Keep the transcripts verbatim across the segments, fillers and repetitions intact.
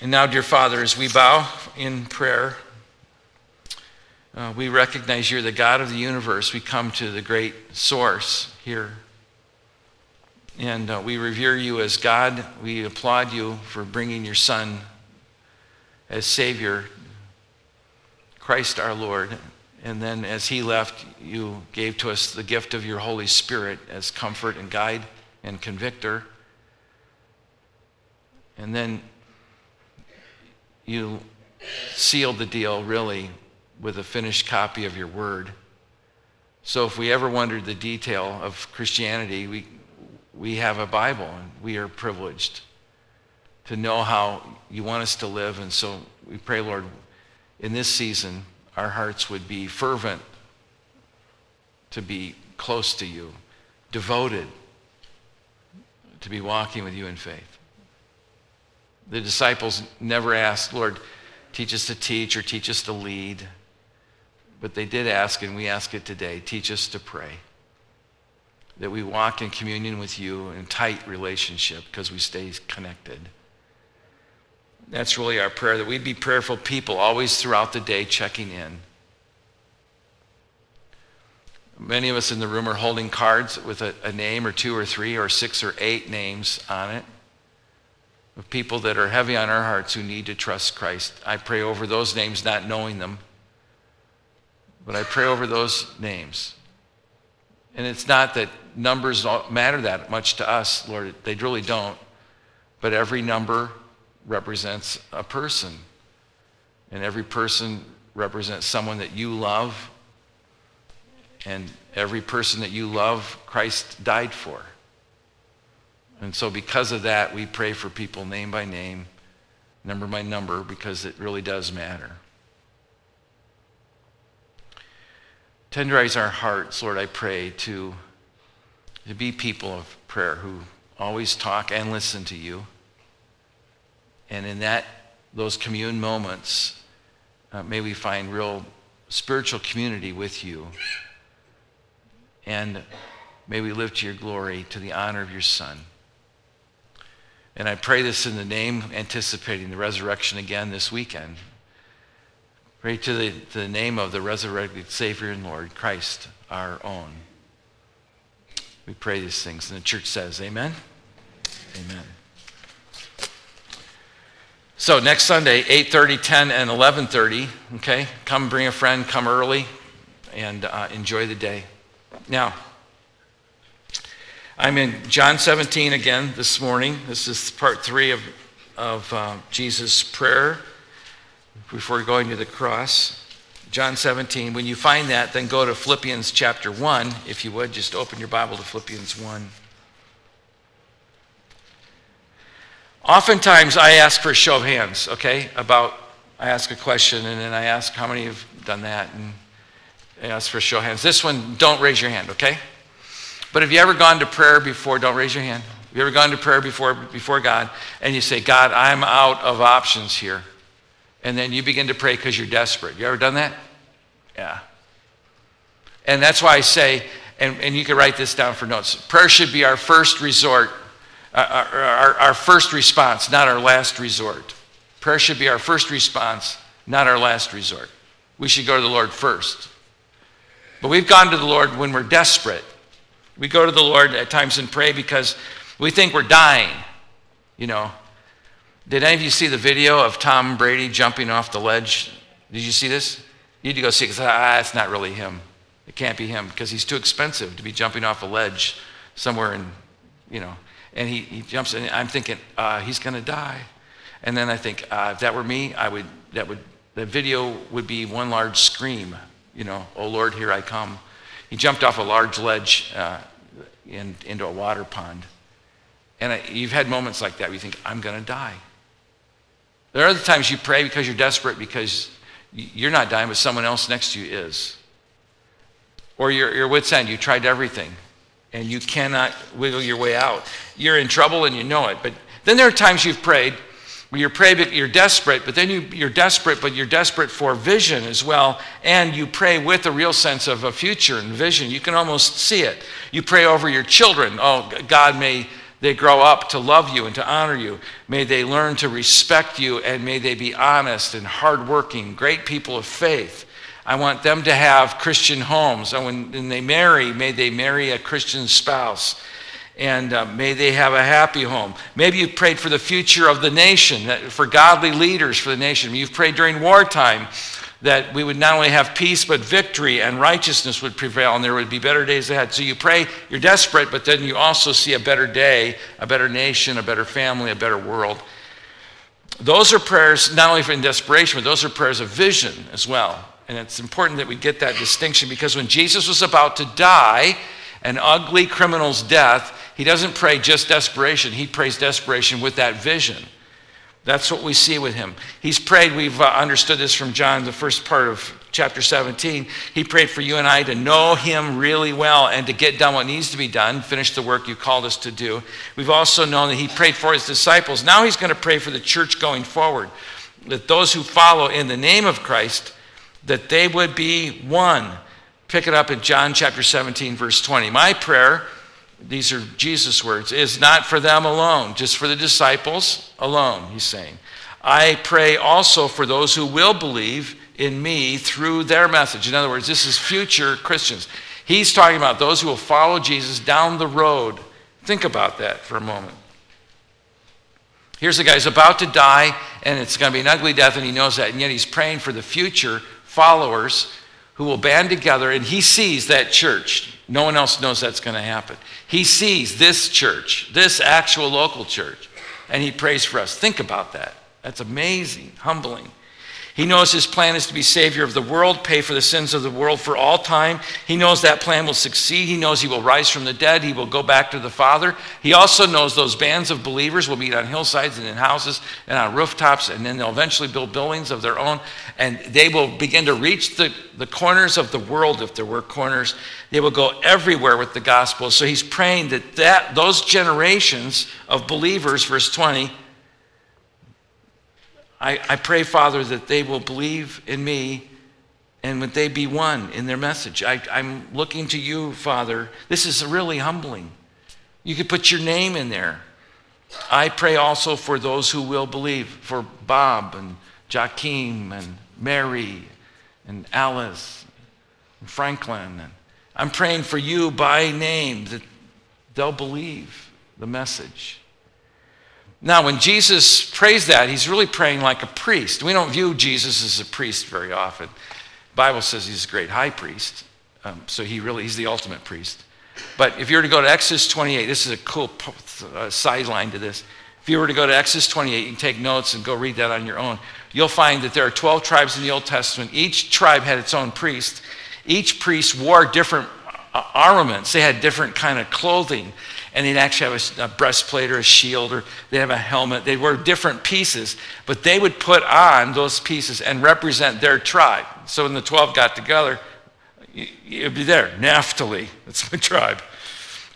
And now, dear Father, as we bow in prayer, uh, we recognize you're the God of the universe. We come to the great source here. And uh, we revere you as God. We applaud you for bringing your Son as Savior, Christ our Lord. And then as he left, you gave to us the gift of your Holy Spirit as comfort and guide and convictor. And then you sealed the deal, really, with a finished copy of your word. So if we ever wondered the detail of Christianity, we we have a Bible, and we are privileged to know how you want us to live. And so we pray, Lord, in this season, our hearts would be fervent to be close to you, devoted to be walking with you in faith. The disciples never asked, Lord, teach us to teach or teach us to lead. But they did ask, and we ask it today, teach us to pray, that we walk in communion with you in tight relationship because we stay connected. That's really our prayer, that we'd be prayerful people always throughout the day checking in. Many of us in the room are holding cards with a, a name or two or three or six or eight names on it of people that are heavy on our hearts who need to trust Christ. I pray over those names, not knowing them, but I pray over those names. And it's not that numbers don't matter that much to us, Lord, they really don't, but every number represents a person, and every person represents someone that you love, and every person that you love, Christ died for. And so because of that, we pray for people name by name, number by number, because it really does matter. Tenderize our hearts, Lord, I pray, to, to be people of prayer who always talk and listen to you. And in that, those commune moments, uh, may we find real spiritual community with you. And may we live to your glory, to the honor of your Son. And I pray this in the name, anticipating the resurrection again this weekend. Pray to the, to the name of the resurrected Savior and Lord, Christ, our own. We pray these things. And the church says, amen? Amen. So next Sunday, eight thirty, ten, and eleven thirty, okay? Come bring a friend, come early, and uh, enjoy the day. Now, I'm in John seventeen again this morning. This is part three of, of uh, Jesus' prayer before going to the cross. John seventeen. When you find that, then go to Philippians chapter one, if you would. Just open your Bible to Philippians one. Oftentimes, I ask for a show of hands, okay, about, I ask a question, and then I ask how many have done that, and I ask for a show of hands. This one, don't raise your hand, okay? But have you ever gone to prayer before, don't raise your hand, have you ever gone to prayer before before God, and you say, God, I'm out of options here, and then you begin to pray because you're desperate. You ever done that? Yeah. And that's why I say, and, and you can write this down for notes, prayer should be our first resort. Our, our, our first response, not our last resort. Prayer should be our first response, not our last resort. We should go to the Lord first. But we've gone to the Lord when we're desperate. We go to the Lord at times and pray because we think we're dying. You know, did any of you see the video of Tom Brady jumping off the ledge? Did you see this? You need to go see it because ah, it's not really him. It can't be him because he's too expensive to be jumping off a ledge somewhere in, you know. And he, he jumps, and I'm thinking, uh, he's going to die. And then I think, uh, if that were me, I would. That would. The video would be one large scream. You know, oh Lord, here I come. He jumped off a large ledge uh, in, into a water pond. And I, you've had moments like that where you think, I'm going to die. There are other times you pray because you're desperate, because you're not dying, but someone else next to you is. Or you're, you're wit's end. You tried everything, and you cannot wiggle your way out. You're in trouble and you know it. But then there are times you've prayed where you're, pray, but you're desperate, but then you, you're desperate, but you're desperate for vision as well, and you pray with a real sense of a future and vision. You can almost see it. You pray over your children. Oh, God, may they grow up to love you and to honor you. May they learn to respect you, and may they be honest and hardworking, great people of faith. I want them to have Christian homes. And when, when they marry, may they marry a Christian spouse. And uh, may they have a happy home. Maybe you've prayed for the future of the nation, that, for godly leaders for the nation. You've prayed during wartime that we would not only have peace, but victory and righteousness would prevail, and there would be better days ahead. So you pray, you're desperate, but then you also see a better day, a better nation, a better family, a better world. Those are prayers not only for in desperation, but those are prayers of vision as well. And it's important that we get that distinction, because when Jesus was about to die an ugly criminal's death, he doesn't pray just desperation. He prays desperation with that vision. That's what we see with him. He's prayed, we've uh, understood this from John, the first part of chapter seventeen. He prayed for you and I to know him really well and to get done what needs to be done, finish the work you called us to do. We've also known that he prayed for his disciples. Now he's going to pray for the church going forward, that those who follow in the name of Christ, that they would be one. Pick it up at John chapter seventeen, verse twenty. My prayer, these are Jesus' words, is not for them alone, just for the disciples alone, he's saying. I pray also for those who will believe in me through their message. In other words, this is future Christians. He's talking about those who will follow Jesus down the road. Think about that for a moment. Here's a guy who's about to die, and it's going to be an ugly death, and he knows that, and yet he's praying for the future followers who will band together, and he sees that church. No one else knows that's going to happen. He sees this church, this actual local church, and he prays for us. Think about that. That's amazing, humbling. He knows his plan is to be savior of the world, pay for the sins of the world for all time. He knows that plan will succeed. He knows he will rise from the dead. He will go back to the Father. He also knows those bands of believers will meet on hillsides and in houses and on rooftops, and then they'll eventually build buildings of their own, and they will begin to reach the, the corners of the world, if there were corners. They will go everywhere with the gospel. So he's praying that, that those generations of believers, verse twenty, I, I pray, Father, that they will believe in me and that they be one in their message. I, I'm looking to you, Father. This is really humbling. You could put your name in there. I pray also for those who will believe, for Bob and Joaquim and Mary and Alice and Franklin. I'm praying for you by name that they'll believe the message. Now, when Jesus prays that, he's really praying like a priest. We don't view Jesus as a priest very often. The Bible says he's a great high priest, um, so he really he's the ultimate priest. But if you were to go to Exodus twenty-eight, this is a cool uh, sideline to this. If you were to go to Exodus twenty-eight, you can take notes and go read that on your own. You'll find that there are twelve tribes in the Old Testament. Each tribe had its own priest. Each priest wore different armaments. They had different kind of clothing, and they'd actually have a, a breastplate or a shield, or they'd have a helmet. They were different pieces, but they would put on those pieces and represent their tribe. So when the twelve got together, it would be there. Naphtali, that's my tribe.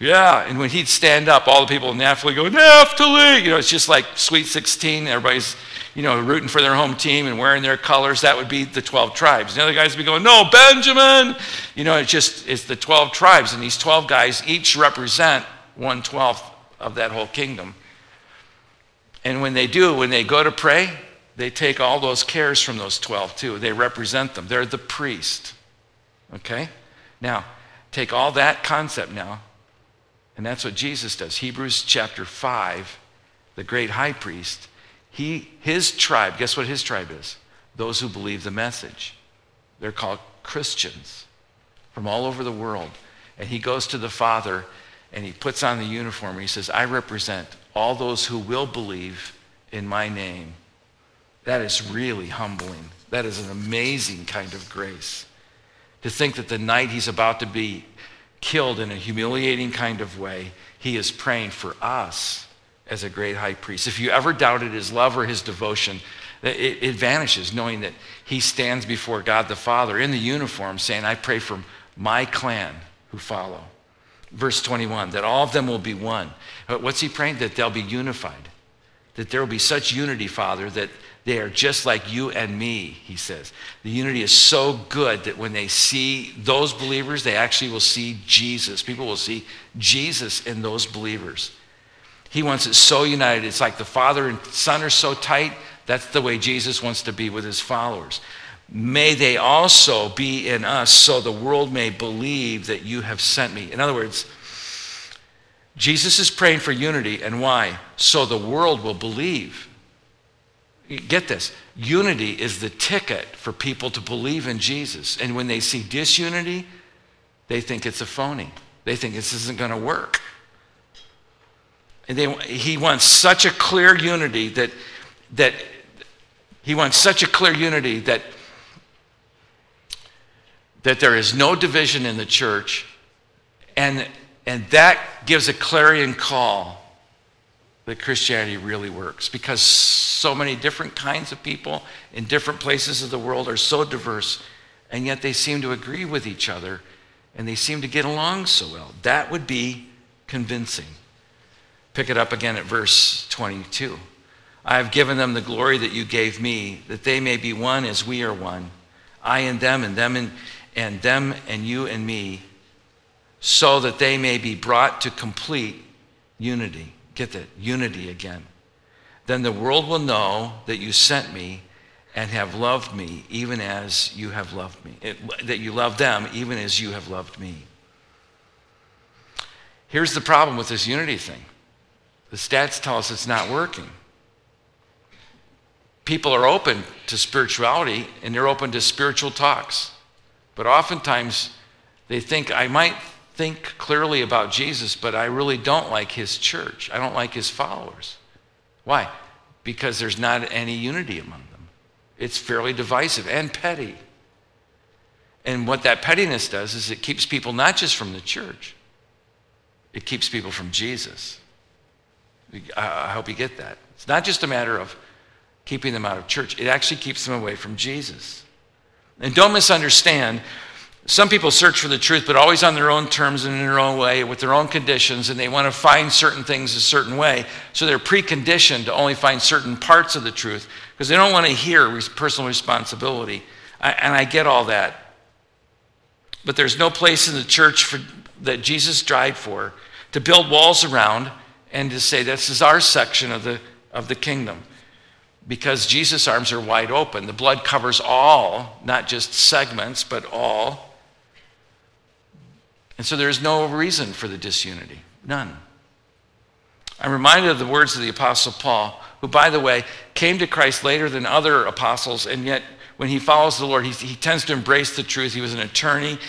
Yeah, and when he'd stand up, all the people in Naphtali go, Naphtali! You know, it's just like Sweet sixteen. Everybody's, you know, rooting for their home team and wearing their colors. That would be the twelve tribes. The other guys would be going, no, Benjamin! You know, it's just, it's the twelve tribes. And these twelve guys each represent one twelfth of that whole kingdom. And when they do, when they go to pray, they take all those cares from those twelve too. They represent them. They're the priest. Okay? Now, take all that concept now, and that's what Jesus does. Hebrews chapter five, the great high priest, he his tribe, guess what his tribe is? Those who believe the message. They're called Christians from all over the world. And he goes to the Father, and he puts on the uniform, and he says, I represent all those who will believe in my name. That is really humbling. That is an amazing kind of grace. To think that the night he's about to be killed in a humiliating kind of way, he is praying for us as a great high priest. If you ever doubted his love or his devotion, it, it vanishes, knowing that he stands before God the Father in the uniform saying, I pray for my clan who follow. Verse twenty-one, that all of them will be one. What's he praying? That they'll be unified. That there will be such unity, Father, that they are just like you and me, he says. The unity is so good that when they see those believers, they actually will see Jesus. People will see Jesus in those believers. He wants it so united. It's like the Father and Son are so tight. That's the way Jesus wants to be with his followers. May they also be in us, so the world may believe that you have sent me. In other words, Jesus is praying for unity. And why? So the world will believe. Get this. Unity is the ticket for people to believe in Jesus. And when they see disunity, they think it's a phony. They think this isn't going to work. And they, he wants such a clear unity that that he wants such a clear unity that that there is no division in the church, and and that gives a clarion call that Christianity really works, because so many different kinds of people in different places of the world are so diverse, and yet they seem to agree with each other, and they seem to get along so well. That would be convincing. Pick it up again at verse twenty-two. I have given them the glory that you gave me, that they may be one as we are one, I and them, and them and, and them and you and me, so that they may be brought to complete unity. Get that, unity again. Then the world will know that you sent me and have loved me, even as you have loved me. It, that you love them, even as you have loved me. Here's the problem with this unity thing. The stats tell us it's not working. People are open to spirituality, and they're open to spiritual talks. But oftentimes, they think, I might think clearly about Jesus, but I really don't like his church. I don't like his followers. Why? Because there's not any unity among them. It's fairly divisive and petty. And what that pettiness does is it keeps people not just from the church. It keeps people from Jesus. I hope you get that. It's not just a matter of keeping them out of church. It actually keeps them away from Jesus. And don't misunderstand. Some people search for the truth, but always on their own terms and in their own way, with their own conditions, and they want to find certain things a certain way. So they're preconditioned to only find certain parts of the truth because they don't want to hear personal responsibility. I, and I get all that. But there's no place in the church for, that Jesus died for, to build walls around and to say, this is our section of the of the kingdom. Because Jesus' arms are wide open. The blood covers all, not just segments, but all. And so there's no reason for the disunity. None. I'm reminded of the words of the Apostle Paul, who, by the way, came to Christ later than other apostles, and yet when he follows the Lord, he, he tends to embrace the truth. He was an attorney,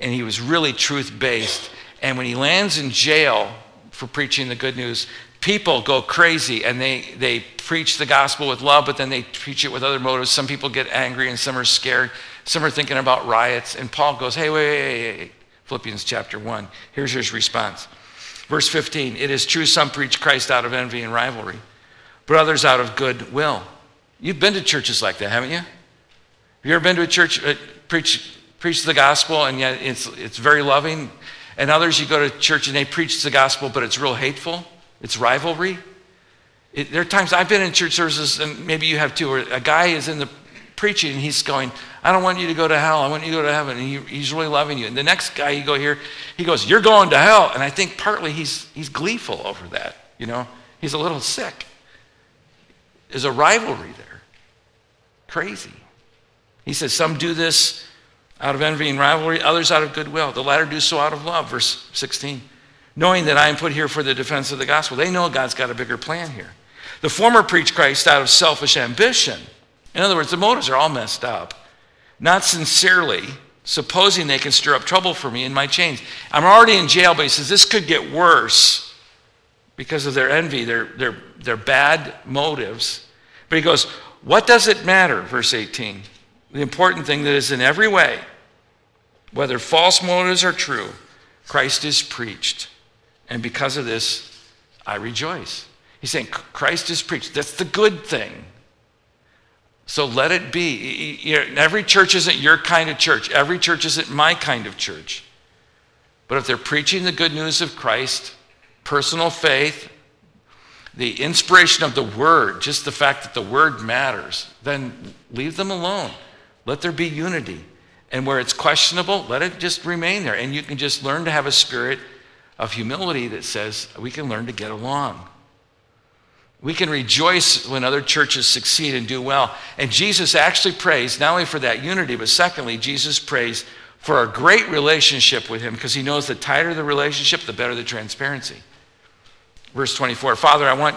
and he was really truth-based. And when he lands in jail for preaching the good news, people go crazy, and they, they preach the gospel with love, but then they preach it with other motives. Some people get angry, and some are scared. Some are thinking about riots. And Paul goes, hey, wait, wait, wait. Philippians chapter one. Here's his response. Verse fifteen, it is true some preach Christ out of envy and rivalry, but others out of good will. You've been to churches like that, haven't you? Have you ever been to a church, uh, preach, preach the gospel, and yet it's, it's very loving? And others, you go to church, and they preach the gospel, but it's real hateful. It's rivalry. It, there are times I've been in church services, and maybe you have too, where a guy is in the preaching and he's going, I don't want you to go to hell. I want you to go to heaven. And he, he's really loving you. And the next guy you go here, he goes, you're going to hell. And I think partly he's he's gleeful over that. You know, he's a little sick. There's a rivalry there. Crazy. He says, some do this out of envy and rivalry, others out of goodwill. The latter do so out of love, verse sixteen. Knowing that I am put here for the defense of the gospel. They know God's got a bigger plan here. The former preach Christ out of selfish ambition. In other words, the motives are all messed up. Not sincerely, supposing they can stir up trouble for me in my chains. I'm already in jail, but he says this could get worse because of their envy, their, their, their bad motives. But he goes, what does it matter, verse eighteen? The important thing that is in every way, whether false motives are true, Christ is preached. And because of this, I rejoice. He's saying, Christ is preached. That's the good thing. So let it be. Every church isn't your kind of church. Every church isn't my kind of church. But if they're preaching the good news of Christ, personal faith, the inspiration of the word, just the fact that the word matters, then leave them alone. Let there be unity. And where it's questionable, let it just remain there. And you can just learn to have a spirit of humility that says we can learn to get along. We can rejoice when other churches succeed and do well. And Jesus actually prays not only for that unity, but secondly, Jesus prays for a great relationship with him, because he knows the tighter the relationship, the better the transparency. Verse twenty-four, Father, I want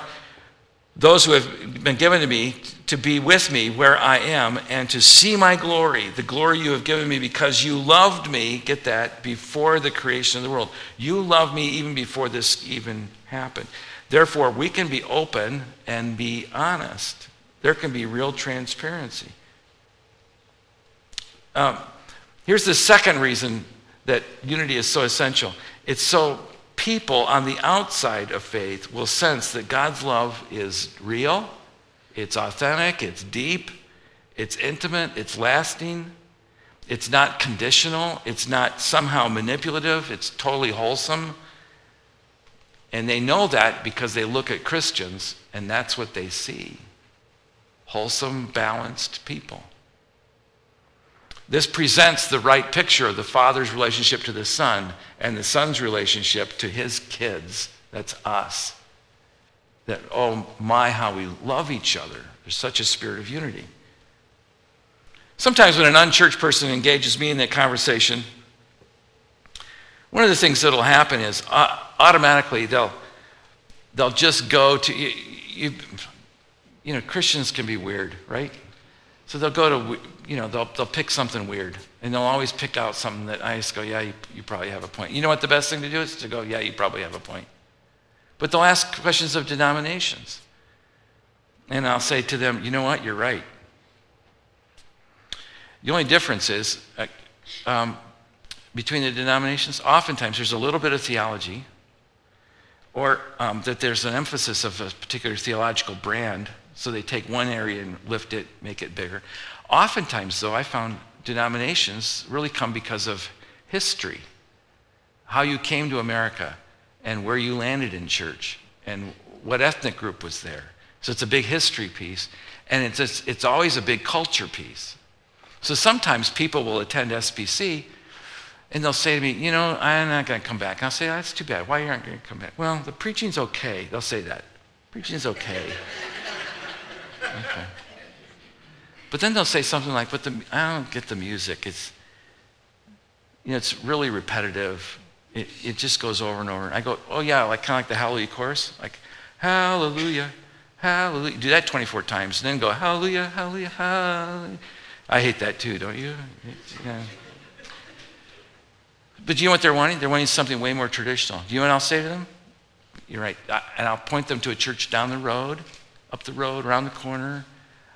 those who have been given to me to be with me where I am and to see my glory, the glory you have given me because you loved me, get that, before the creation of the world. You loved me even before this even happened. Therefore, we can be open and be honest. There can be real transparency. Um, here's the second reason that unity is so essential. It's so people on the outside of faith will sense that God's love is real, it's authentic, it's deep, it's intimate, it's lasting, it's not conditional, it's not somehow manipulative, it's totally wholesome. And they know that because they look at Christians and that's what they see. Wholesome, balanced people. This presents the right picture of the Father's relationship to the Son and the Son's relationship to his kids. That's us. That, oh my, how we love each other. There's such a spirit of unity. Sometimes when an unchurched person engages me in that conversation, one of the things that'll happen is uh, automatically they'll they'll just go to you, you. You know, Christians can be weird, right? So they'll go to you know they'll they'll pick something weird, and they'll always pick out something that I just go, yeah, you, you probably have a point. You know what the best thing to do is to go, yeah, you probably have a point. But they'll ask questions of denominations, and I'll say to them, you know what, you're right. The only difference is. Uh, um, Between the denominations, oftentimes there's a little bit of theology, or um, that there's an emphasis of a particular theological brand, so they take one area and lift it, make it bigger. Oftentimes, though, I found denominations really come because of history, how you came to America, and where you landed in church, and what ethnic group was there. So it's a big history piece, and it's just, it's always a big culture piece. So sometimes people will attend S B C, and they'll say to me, you know, I'm not going to come back. And I'll say, oh, that's too bad. Why aren't you going to come back? Well, the preaching's okay. They'll say that. Preaching's okay. Okay. But then they'll say something like, but the, I don't get the music. It's, you know, it's really repetitive. It, it just goes over and over. And I go, oh, yeah, like kind of like the Hallelujah chorus. Like, hallelujah, hallelujah. Do that twenty-four times. And then go, hallelujah, hallelujah, hallelujah. I hate that too, don't you? Yeah. But you know what they're wanting? They're wanting something way more traditional. Do you know what I'll say to them? You're right. I, and I'll point them to a church down the road, up the road, around the corner.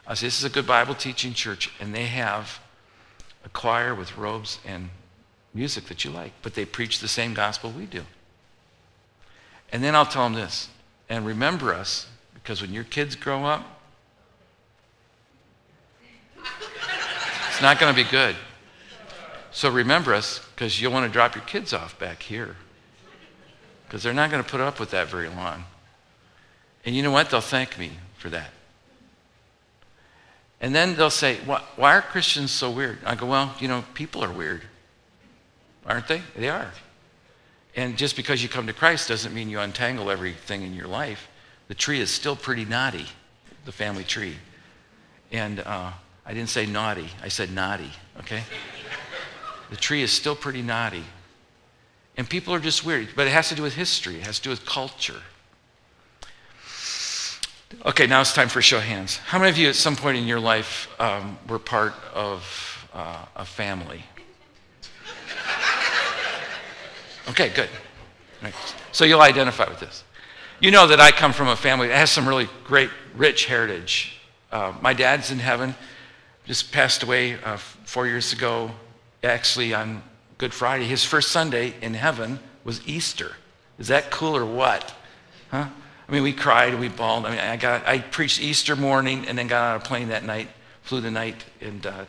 I'll say, this is a good Bible teaching church. And they have a choir with robes and music that you like. But they preach the same gospel we do. And then I'll tell them this. And remember us, because when your kids grow up, it's not going to be good. So remember us, because you'll want to drop your kids off back here. Because they're not going to put up with that very long. And you know what? They'll thank me for that. And then they'll say, why are Christians so weird? I go, well, you know, people are weird. Aren't they? They are. And just because you come to Christ doesn't mean you untangle everything in your life. The tree is still pretty knotty, the family tree. And uh, I didn't say naughty. I said naughty, okay? The tree is still pretty knotty. And people are just weird. But it has to do with history. It has to do with culture. Okay, now it's time for a show of hands. How many of you at some point in your life um, were part of uh, a family? Okay, good. Right. So you'll identify with this. You know that I come from a family that has some really great, rich heritage. Uh, my dad's in heaven. Just passed away uh, four years ago. Actually, on Good Friday, his first Sunday in heaven was Easter. Is that cool or what? Huh? I mean, we cried, we bawled. I mean, I got I preached Easter morning and then got on a plane that night, flew the night and uh,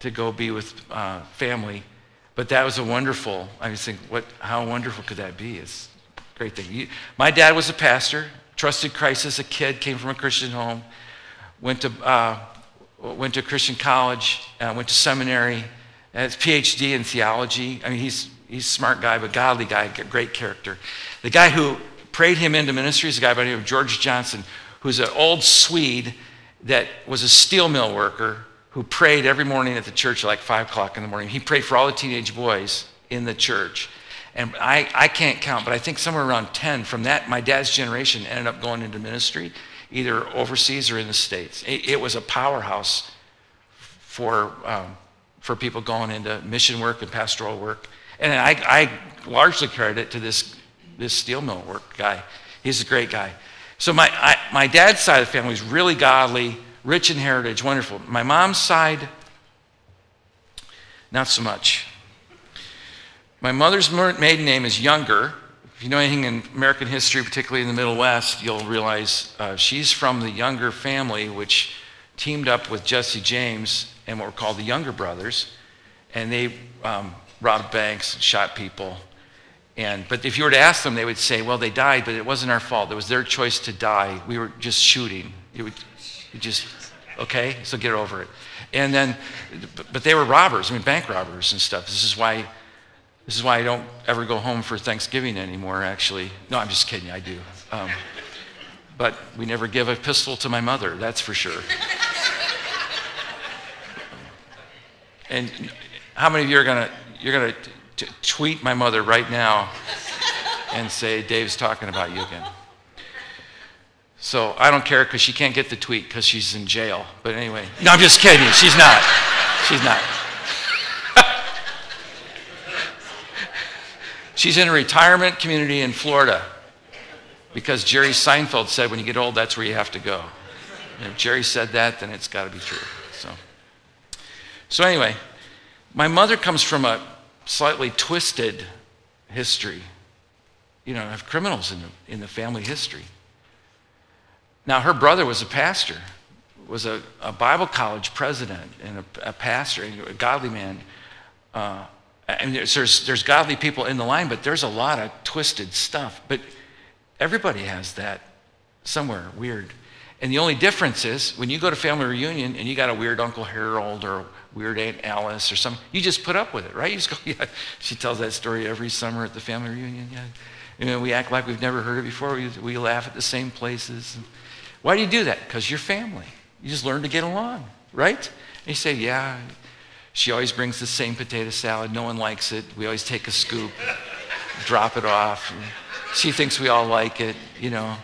to go be with uh, family. But that was a wonderful. I was thinking, what? How wonderful could that be? It's a great thing. You, my dad was a pastor, trusted Christ as a kid, came from a Christian home, went to uh, went to Christian college, uh, went to seminary. Has a P H D in theology. I mean, he's he's a smart guy, but godly guy, great character. The guy who prayed him into ministry is a guy by the name of George Johnson, who's an old Swede that was a steel mill worker who prayed every morning at the church at like five o'clock in the morning. He prayed for all the teenage boys in the church. And I, I can't count, but I think somewhere around ten from that, my dad's generation ended up going into ministry, either overseas or in the States. It, it was a powerhouse for um, for people going into mission work and pastoral work. And I, I largely carried it to this this steel mill work guy. He's a great guy. So my I, my dad's side of the family is really godly, rich in heritage, wonderful. My mom's side, not so much. My mother's maiden name is Younger. If you know anything in American history, particularly in the Middle West, you'll realize uh, she's from the Younger family, which teamed up with Jesse James and what were called the Younger Brothers, and they um, robbed banks and shot people. And but if you were to ask them, they would say, well, they died, but it wasn't our fault. It was their choice to die. We were just shooting. It would it just, okay, so get over it. And then, but they were robbers, I mean, bank robbers and stuff. This is why... This is why I don't ever go home for Thanksgiving anymore, actually. No, I'm just kidding, I do. Um, but we never give a pistol to my mother, that's for sure. And how many of you are gonna, you're gonna t- t- tweet my mother right now and say, Dave's talking about you again. So I don't care because she can't get the tweet because she's in jail. But anyway, no, I'm just kidding, she's not, she's not. She's in a retirement community in Florida because Jerry Seinfeld said when you get old, that's where you have to go. And if Jerry said that, then it's got to be true. So so anyway, my mother comes from a slightly twisted history. You know, I have criminals in the, in the family history. Now, her brother was a pastor, was a, a Bible college president and a, a pastor, and a godly man. Uh, I mean, there's, there's, there's godly people in the line, but there's a lot of twisted stuff. But everybody has that somewhere weird. And the only difference is when you go to family reunion and you got a weird Uncle Harold or weird Aunt Alice or something, you just put up with it, right? You just go, yeah. She tells that story every summer at the family reunion. Yeah. You know, we act like we've never heard it before. We, we laugh at the same places. Why do you do that? Because you're family. You just learn to get along, right? And you say, yeah. She always brings the same potato salad. No one likes it. We always take a scoop, drop it off. She thinks we all like it, you know.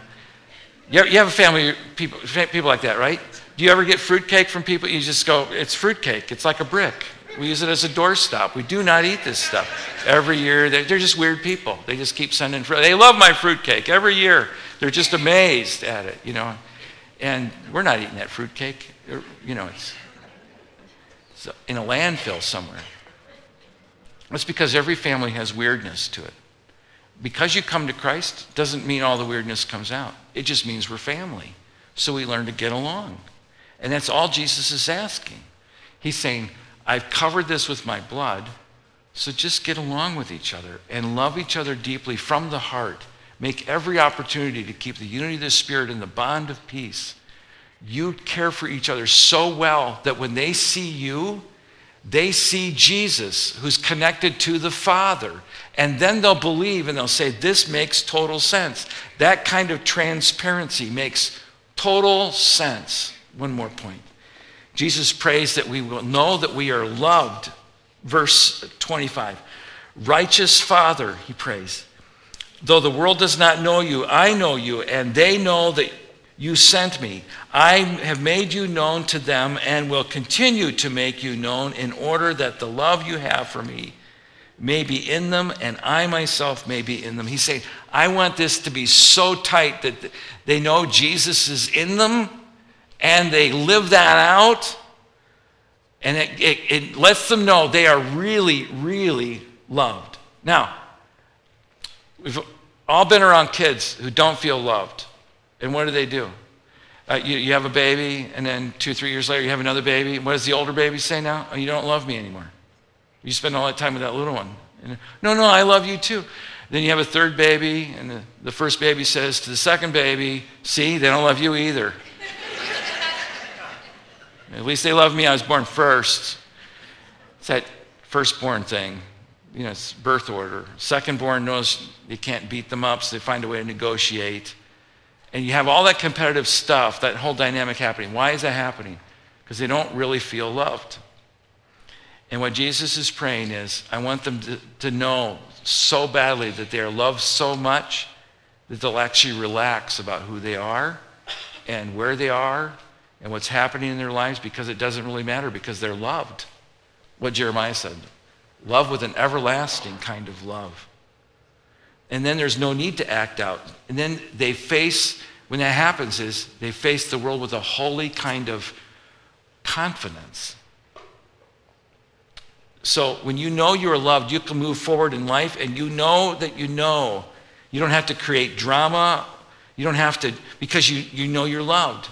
You have a family, people people like that, right? Do you ever get fruitcake from people? You just go, it's fruitcake. It's like a brick. We use it as a doorstop. We do not eat this stuff. Every year, they're, they're just weird people. They just keep sending fruit. They love my fruitcake every year. They're just amazed at it, you know. And we're not eating that fruitcake. You know, it's... in a landfill somewhere. That's because every family has weirdness to it. Because you come to Christ doesn't mean all the weirdness comes out. It just means we're family. So we learn to get along. And that's all Jesus is asking. He's saying, I've covered this with my blood, so just get along with each other and love each other deeply from the heart. Make every opportunity to keep the unity of the Spirit and the bond of peace. You care for each other so well that when they see you, they see Jesus, who's connected to the Father. And then they'll believe and they'll say, this makes total sense. That kind of transparency makes total sense. One more point. Jesus prays that we will know that we are loved. Verse twenty-five. Righteous Father, he prays, though the world does not know you, I know you, and they know that you sent me. I have made you known to them and will continue to make you known in order that the love you have for me may be in them and I myself may be in them. He's saying, I want this to be so tight that they know Jesus is in them and they live that out. And it, it, it lets them know they are really, really loved. Now, we've all been around kids who don't feel loved. And what do they do? Uh, you, you have a baby, and then two, three years later, you have another baby. What does the older baby say now? Oh, you don't love me anymore. You spend all that time with that little one. And, no, no, I love you too. Then you have a third baby, and the, the first baby says to the second baby, see, they don't love you either. At least they love me. I was born first. It's that firstborn thing. you know, it's birth order. Second born knows you can't beat them up, so they find a way to negotiate. And you have all that competitive stuff, that whole dynamic happening. Why is that happening? Because they don't really feel loved. And what Jesus is praying is, I want them to, to know so badly that they are loved so much that they'll actually relax about who they are and where they are and what's happening in their lives, because it doesn't really matter, because they're loved. What Jeremiah said, love with an everlasting kind of love. And then there's no need to act out. And then they face, when that happens, is they face the world with a holy kind of confidence. So when you know you're loved, you can move forward in life, and you know that you know. You don't have to create drama. You don't have to, because you, you know you're loved.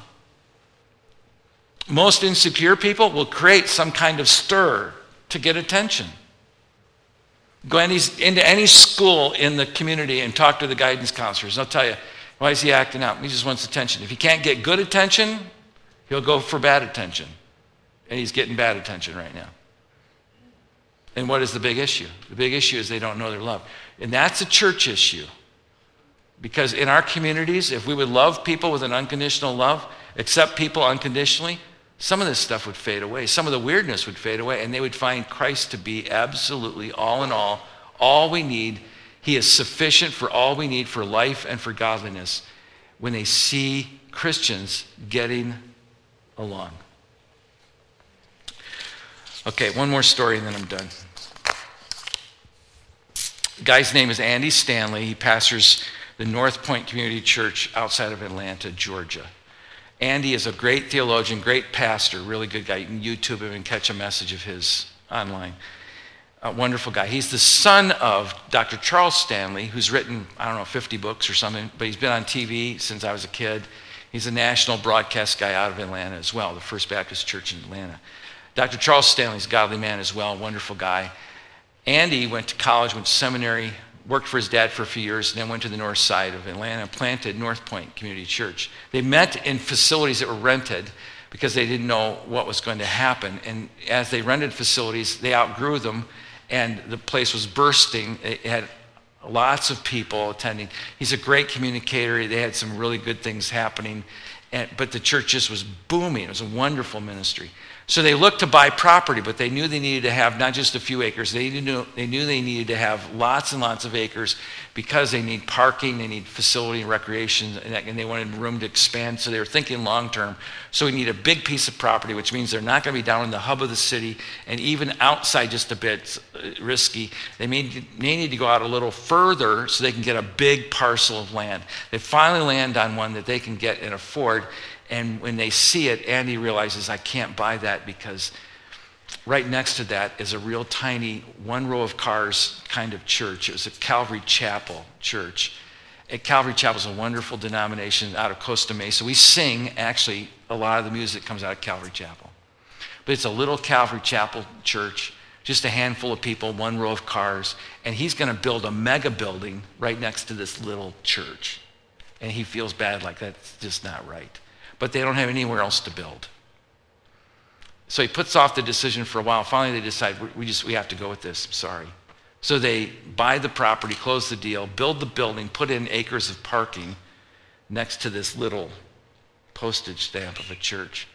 Most insecure people will create some kind of stir to get attention. Go into any school in the community and talk to the guidance counselors. They'll tell you, why is he acting out? He just wants attention. If he can't get good attention, he'll go for bad attention. And he's getting bad attention right now. And what is the big issue? The big issue is they don't know their love. And that's a church issue. Because in our communities, if we would love people with an unconditional love, accept people unconditionally, some of this stuff would fade away. Some of the weirdness would fade away, and they would find Christ to be absolutely all in all, all we need. He is sufficient for all we need for life and for godliness when they see Christians getting along. Okay, one more story, and then I'm done. The guy's name is Andy Stanley. He pastors the North Point Community Church outside of Atlanta, Georgia. Andy is a great theologian, great pastor, really good guy. You can YouTube him and catch a message of his online. A wonderful guy. He's the son of Doctor Charles Stanley, who's written, I don't know, fifty books or something, but he's been on T V since I was a kid. He's a national broadcast guy out of Atlanta as well, the First Baptist Church in Atlanta. Doctor Charles Stanley's a godly man as well, wonderful guy. Andy went to college, went to seminary, worked for his dad for a few years, and then went to the north side of Atlanta and planted North Point Community Church. They met in facilities that were rented because they didn't know what was going to happen. And as they rented facilities, they outgrew them, and the place was bursting. It had lots of people attending. He's a great communicator. They had some really good things happening, and, but the church just was booming. It was a wonderful ministry. So they looked to buy property, but they knew they needed to have not just a few acres. They knew they knew they needed to have lots and lots of acres because they need parking, they need facility and recreation, and they wanted room to expand. So they were thinking long term. So we need a big piece of property, which means they're not going to be down in the hub of the city, and even outside just a bit risky. They may, may need to go out a little further so they can get a big parcel of land. They finally land on one that they can get and afford. And when they see it, Andy realizes, I can't buy that because right next to that is a real tiny one row of cars kind of church. It was a Calvary Chapel church. And Calvary Chapel is a wonderful denomination out of Costa Mesa. We sing, actually, a lot of the music comes out of Calvary Chapel. But it's a little Calvary Chapel church, just a handful of people, one row of cars. And he's going to build a mega building right next to this little church. And he feels bad, like that's just not right. But they don't have anywhere else to build. So he puts off the decision for a while. Finally, they decide, we just we have to go with this, I'm sorry. So they buy the property, close the deal, build the building, put in acres of parking next to this little postage stamp of a church.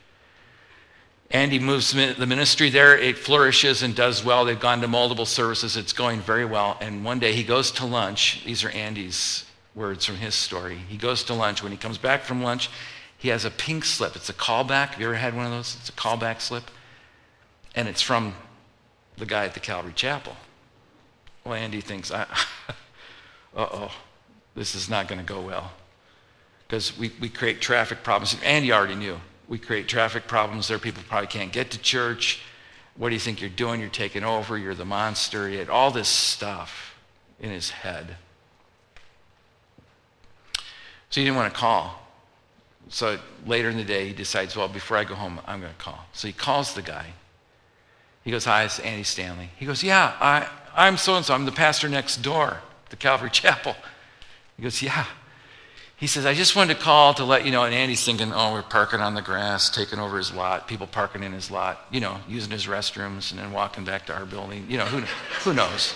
Andy moves the ministry there. It flourishes and does well. They've gone to multiple services. It's going very well. And one day he goes to lunch. These are Andy's words from his story. He goes to lunch. When he comes back from lunch, he has a pink slip. It's a callback. Have you ever had one of those? It's a callback slip. And it's from the guy at the Calvary Chapel. Well, Andy thinks, I, uh-oh, this is not going to go well. Because we, we create traffic problems. Andy already knew. We create traffic problems there. People probably can't get to church. What do you think you're doing? You're taking over. You're the monster. He had all this stuff in his head. So he didn't want to call. So later in the day, he decides, well, before I go home, I'm going to call. So he calls the guy. He goes, hi, it's Andy Stanley. He goes, yeah, I, I'm so-and-so. I'm the pastor next door, the Calvary Chapel. He goes, yeah. He says, I just wanted to call to let you know. And Andy's thinking, oh, we're parking on the grass, taking over his lot, people parking in his lot, you know, using his restrooms and then walking back to our building. You know, who, who knows?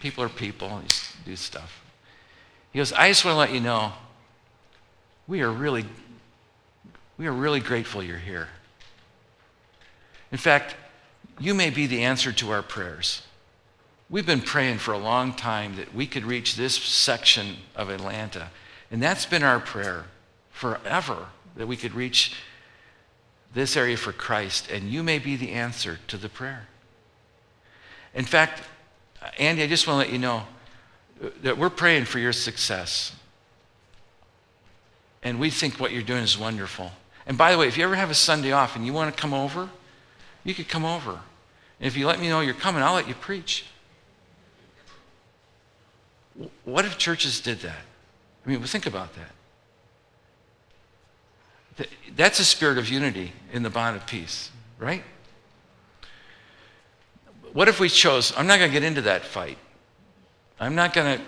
People are people. They do stuff. He goes, I just want to let you know, we are really, we are really grateful you're here. In fact, you may be the answer to our prayers. We've been praying for a long time that we could reach this section of Atlanta. And that's been our prayer forever, that we could reach this area for Christ. And you may be the answer to the prayer. In fact, Andy, I just want to let you know that we're praying for your success. And we think what you're doing is wonderful. And by the way, if you ever have a Sunday off and you want to come over, you could come over. And if you let me know you're coming, I'll let you preach. What if churches did that? I mean, think about that. That's a spirit of unity in the bond of peace, right? What if we chose, I'm not going to get into that fight. I'm not going to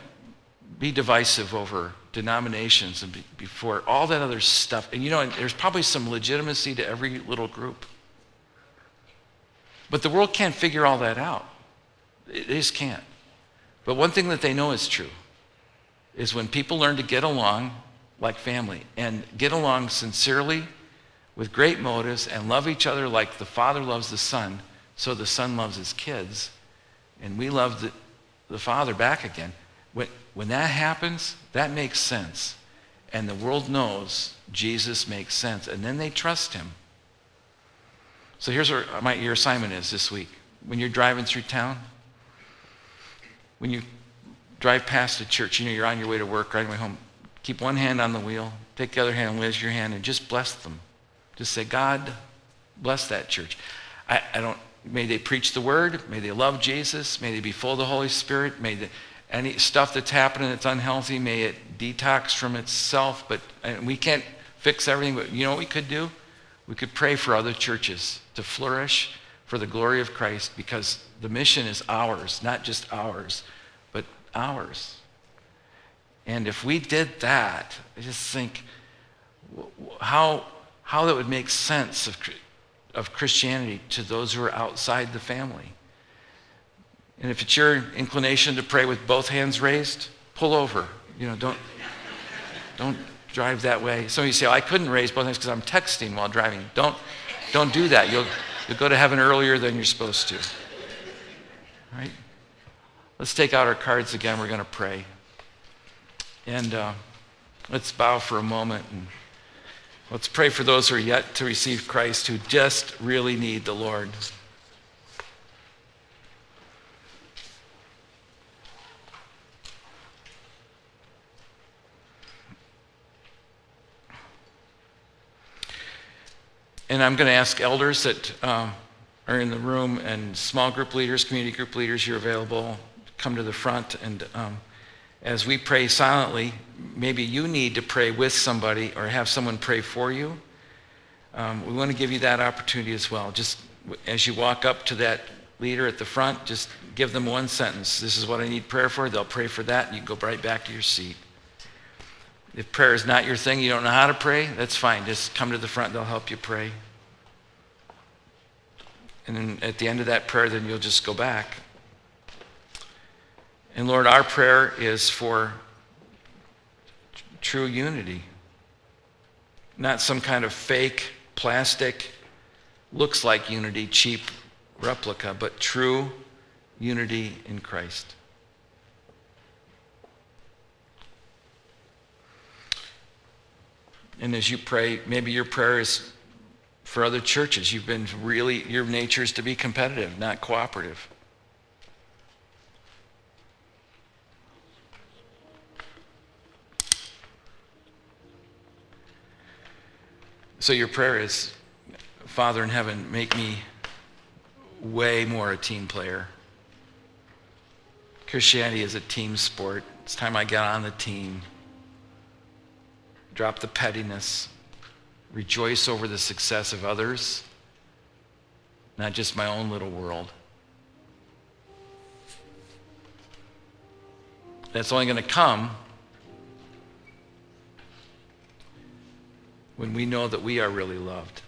be divisive over denominations and be, before all that other stuff. And you know, there's probably some legitimacy to every little group. But the world can't figure all that out. They just can't. But one thing that they know is true is when people learn to get along like family and get along sincerely with great motives and love each other like the Father loves the Son, so the Son loves his kids, and we love the, the Father back again. When, when that happens, that makes sense. And the world knows Jesus makes sense, and then they trust him. So here's what my, your assignment is this week. When you're driving through town, when you drive past a church, you know you're on your way to work, right on your way home, keep one hand on the wheel, take the other hand and raise your hand and just bless them. Just say, God, bless that church. I, I don't, may they preach the word, may they love Jesus, may they be full of the Holy Spirit, may the, any stuff that's happening that's unhealthy, may it detox from itself, but and we can't fix everything, but you know what we could do? We could pray for other churches to flourish for the glory of Christ, because the mission is ours, not just ours, but ours. And if we did that, I just think how how that would make sense of, of Christianity to those who are outside the family. And if it's your inclination to pray with both hands raised, pull over. You know, don't don't drive that way. Some of you say, oh, I couldn't raise both hands because I'm texting while driving. Don't don't do that. You'll you'll go to heaven earlier than you're supposed to. All right, let's take out our cards again. We're going to pray. And uh, let's bow for a moment. And let's pray for those who are yet to receive Christ, who just really need the Lord. And I'm going to ask elders that... Uh, are in the room, and small group leaders, community group leaders, you're available, come to the front. And um, as we pray silently, maybe you need to pray with somebody or have someone pray for you. Um, we want to give you that opportunity as well. Just as you walk up to that leader at the front, just give them one sentence. This is what I need prayer for. They'll pray for that, and you can go right back to your seat. If prayer is not your thing, you don't know how to pray, that's fine. Just come to the front. They'll help you pray. And then at the end of that prayer, then you'll just go back. And Lord, our prayer is for t- true unity. Not some kind of fake, plastic, looks like unity, cheap replica, but true unity in Christ. And as you pray, maybe your prayer is for other churches. You've been really, your nature is to be competitive, not cooperative. So your prayer is, Father in heaven, make me way more a team player. Christianity is a team sport. It's time I got on the team. Drop the pettiness. Rejoice over the success of others, not just my own little world. That's only going to come when we know that we are really loved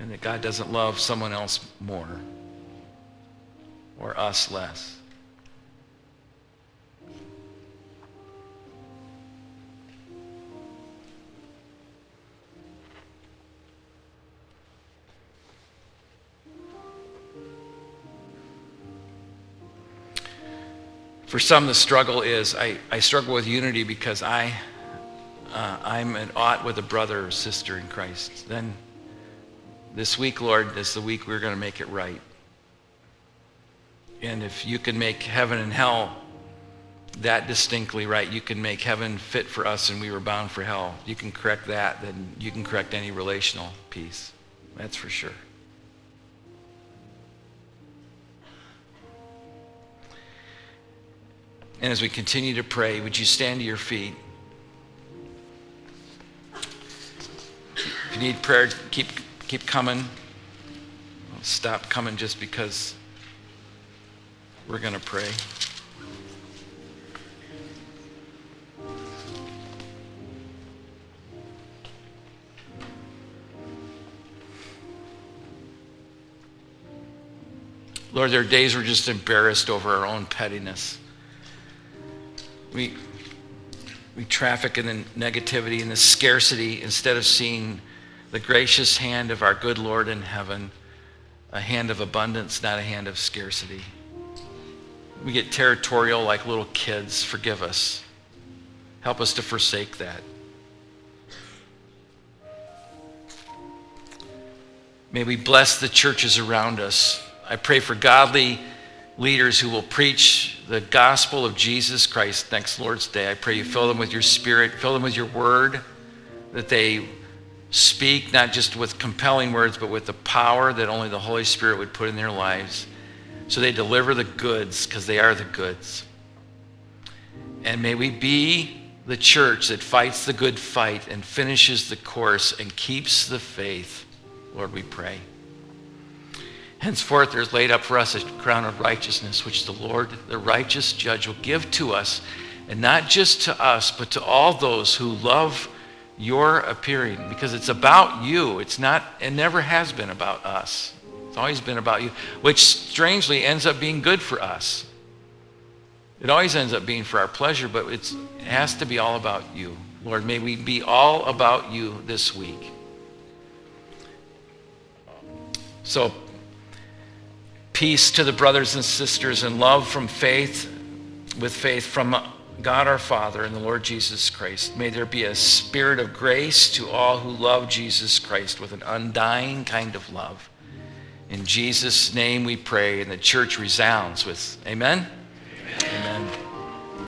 and that God doesn't love someone else more or us less. For some, the struggle is, I, I struggle with unity because I, uh, I'm at aught with a brother or sister in Christ. Then this week, Lord, is the week we're going to make it right. And if you can make heaven and hell that distinctly right, you can make heaven fit for us and we were bound for hell. You can correct that, then you can correct any relational piece. That's for sure. And as we continue to pray, would you stand to your feet? If you need prayer, keep, keep coming. Don't stop coming just because we're going to pray. Lord, there are days we're just embarrassed over our own pettiness. We, we traffic in the negativity and the scarcity instead of seeing the gracious hand of our good Lord in heaven, a hand of abundance, not a hand of scarcity. We get territorial like little kids. Forgive us. Help us to forsake that. May we bless the churches around us. I pray for godly leaders who will preach the gospel of Jesus Christ next Lord's Day. I pray you fill them with your Spirit, fill them with your word, that they speak not just with compelling words, but with the power that only the Holy Spirit would put in their lives. So they deliver the goods, because they are the goods. And may we be the church that fights the good fight and finishes the course and keeps the faith. Lord, we pray. Henceforth, there is laid up for us a crown of righteousness, which the Lord, the righteous judge, will give to us, and not just to us, but to all those who love your appearing, because it's about you. It's not, it never has been about us. It's always been about you, which strangely ends up being good for us. It always ends up being for our pleasure, but it's, it has to be all about you. Lord, may we be all about you this week. So, peace to the brothers and sisters, and love from faith, with faith from God our Father and the Lord Jesus Christ. May there be a spirit of grace to all who love Jesus Christ with an undying kind of love. In Jesus' name we pray, and the church resounds with, amen?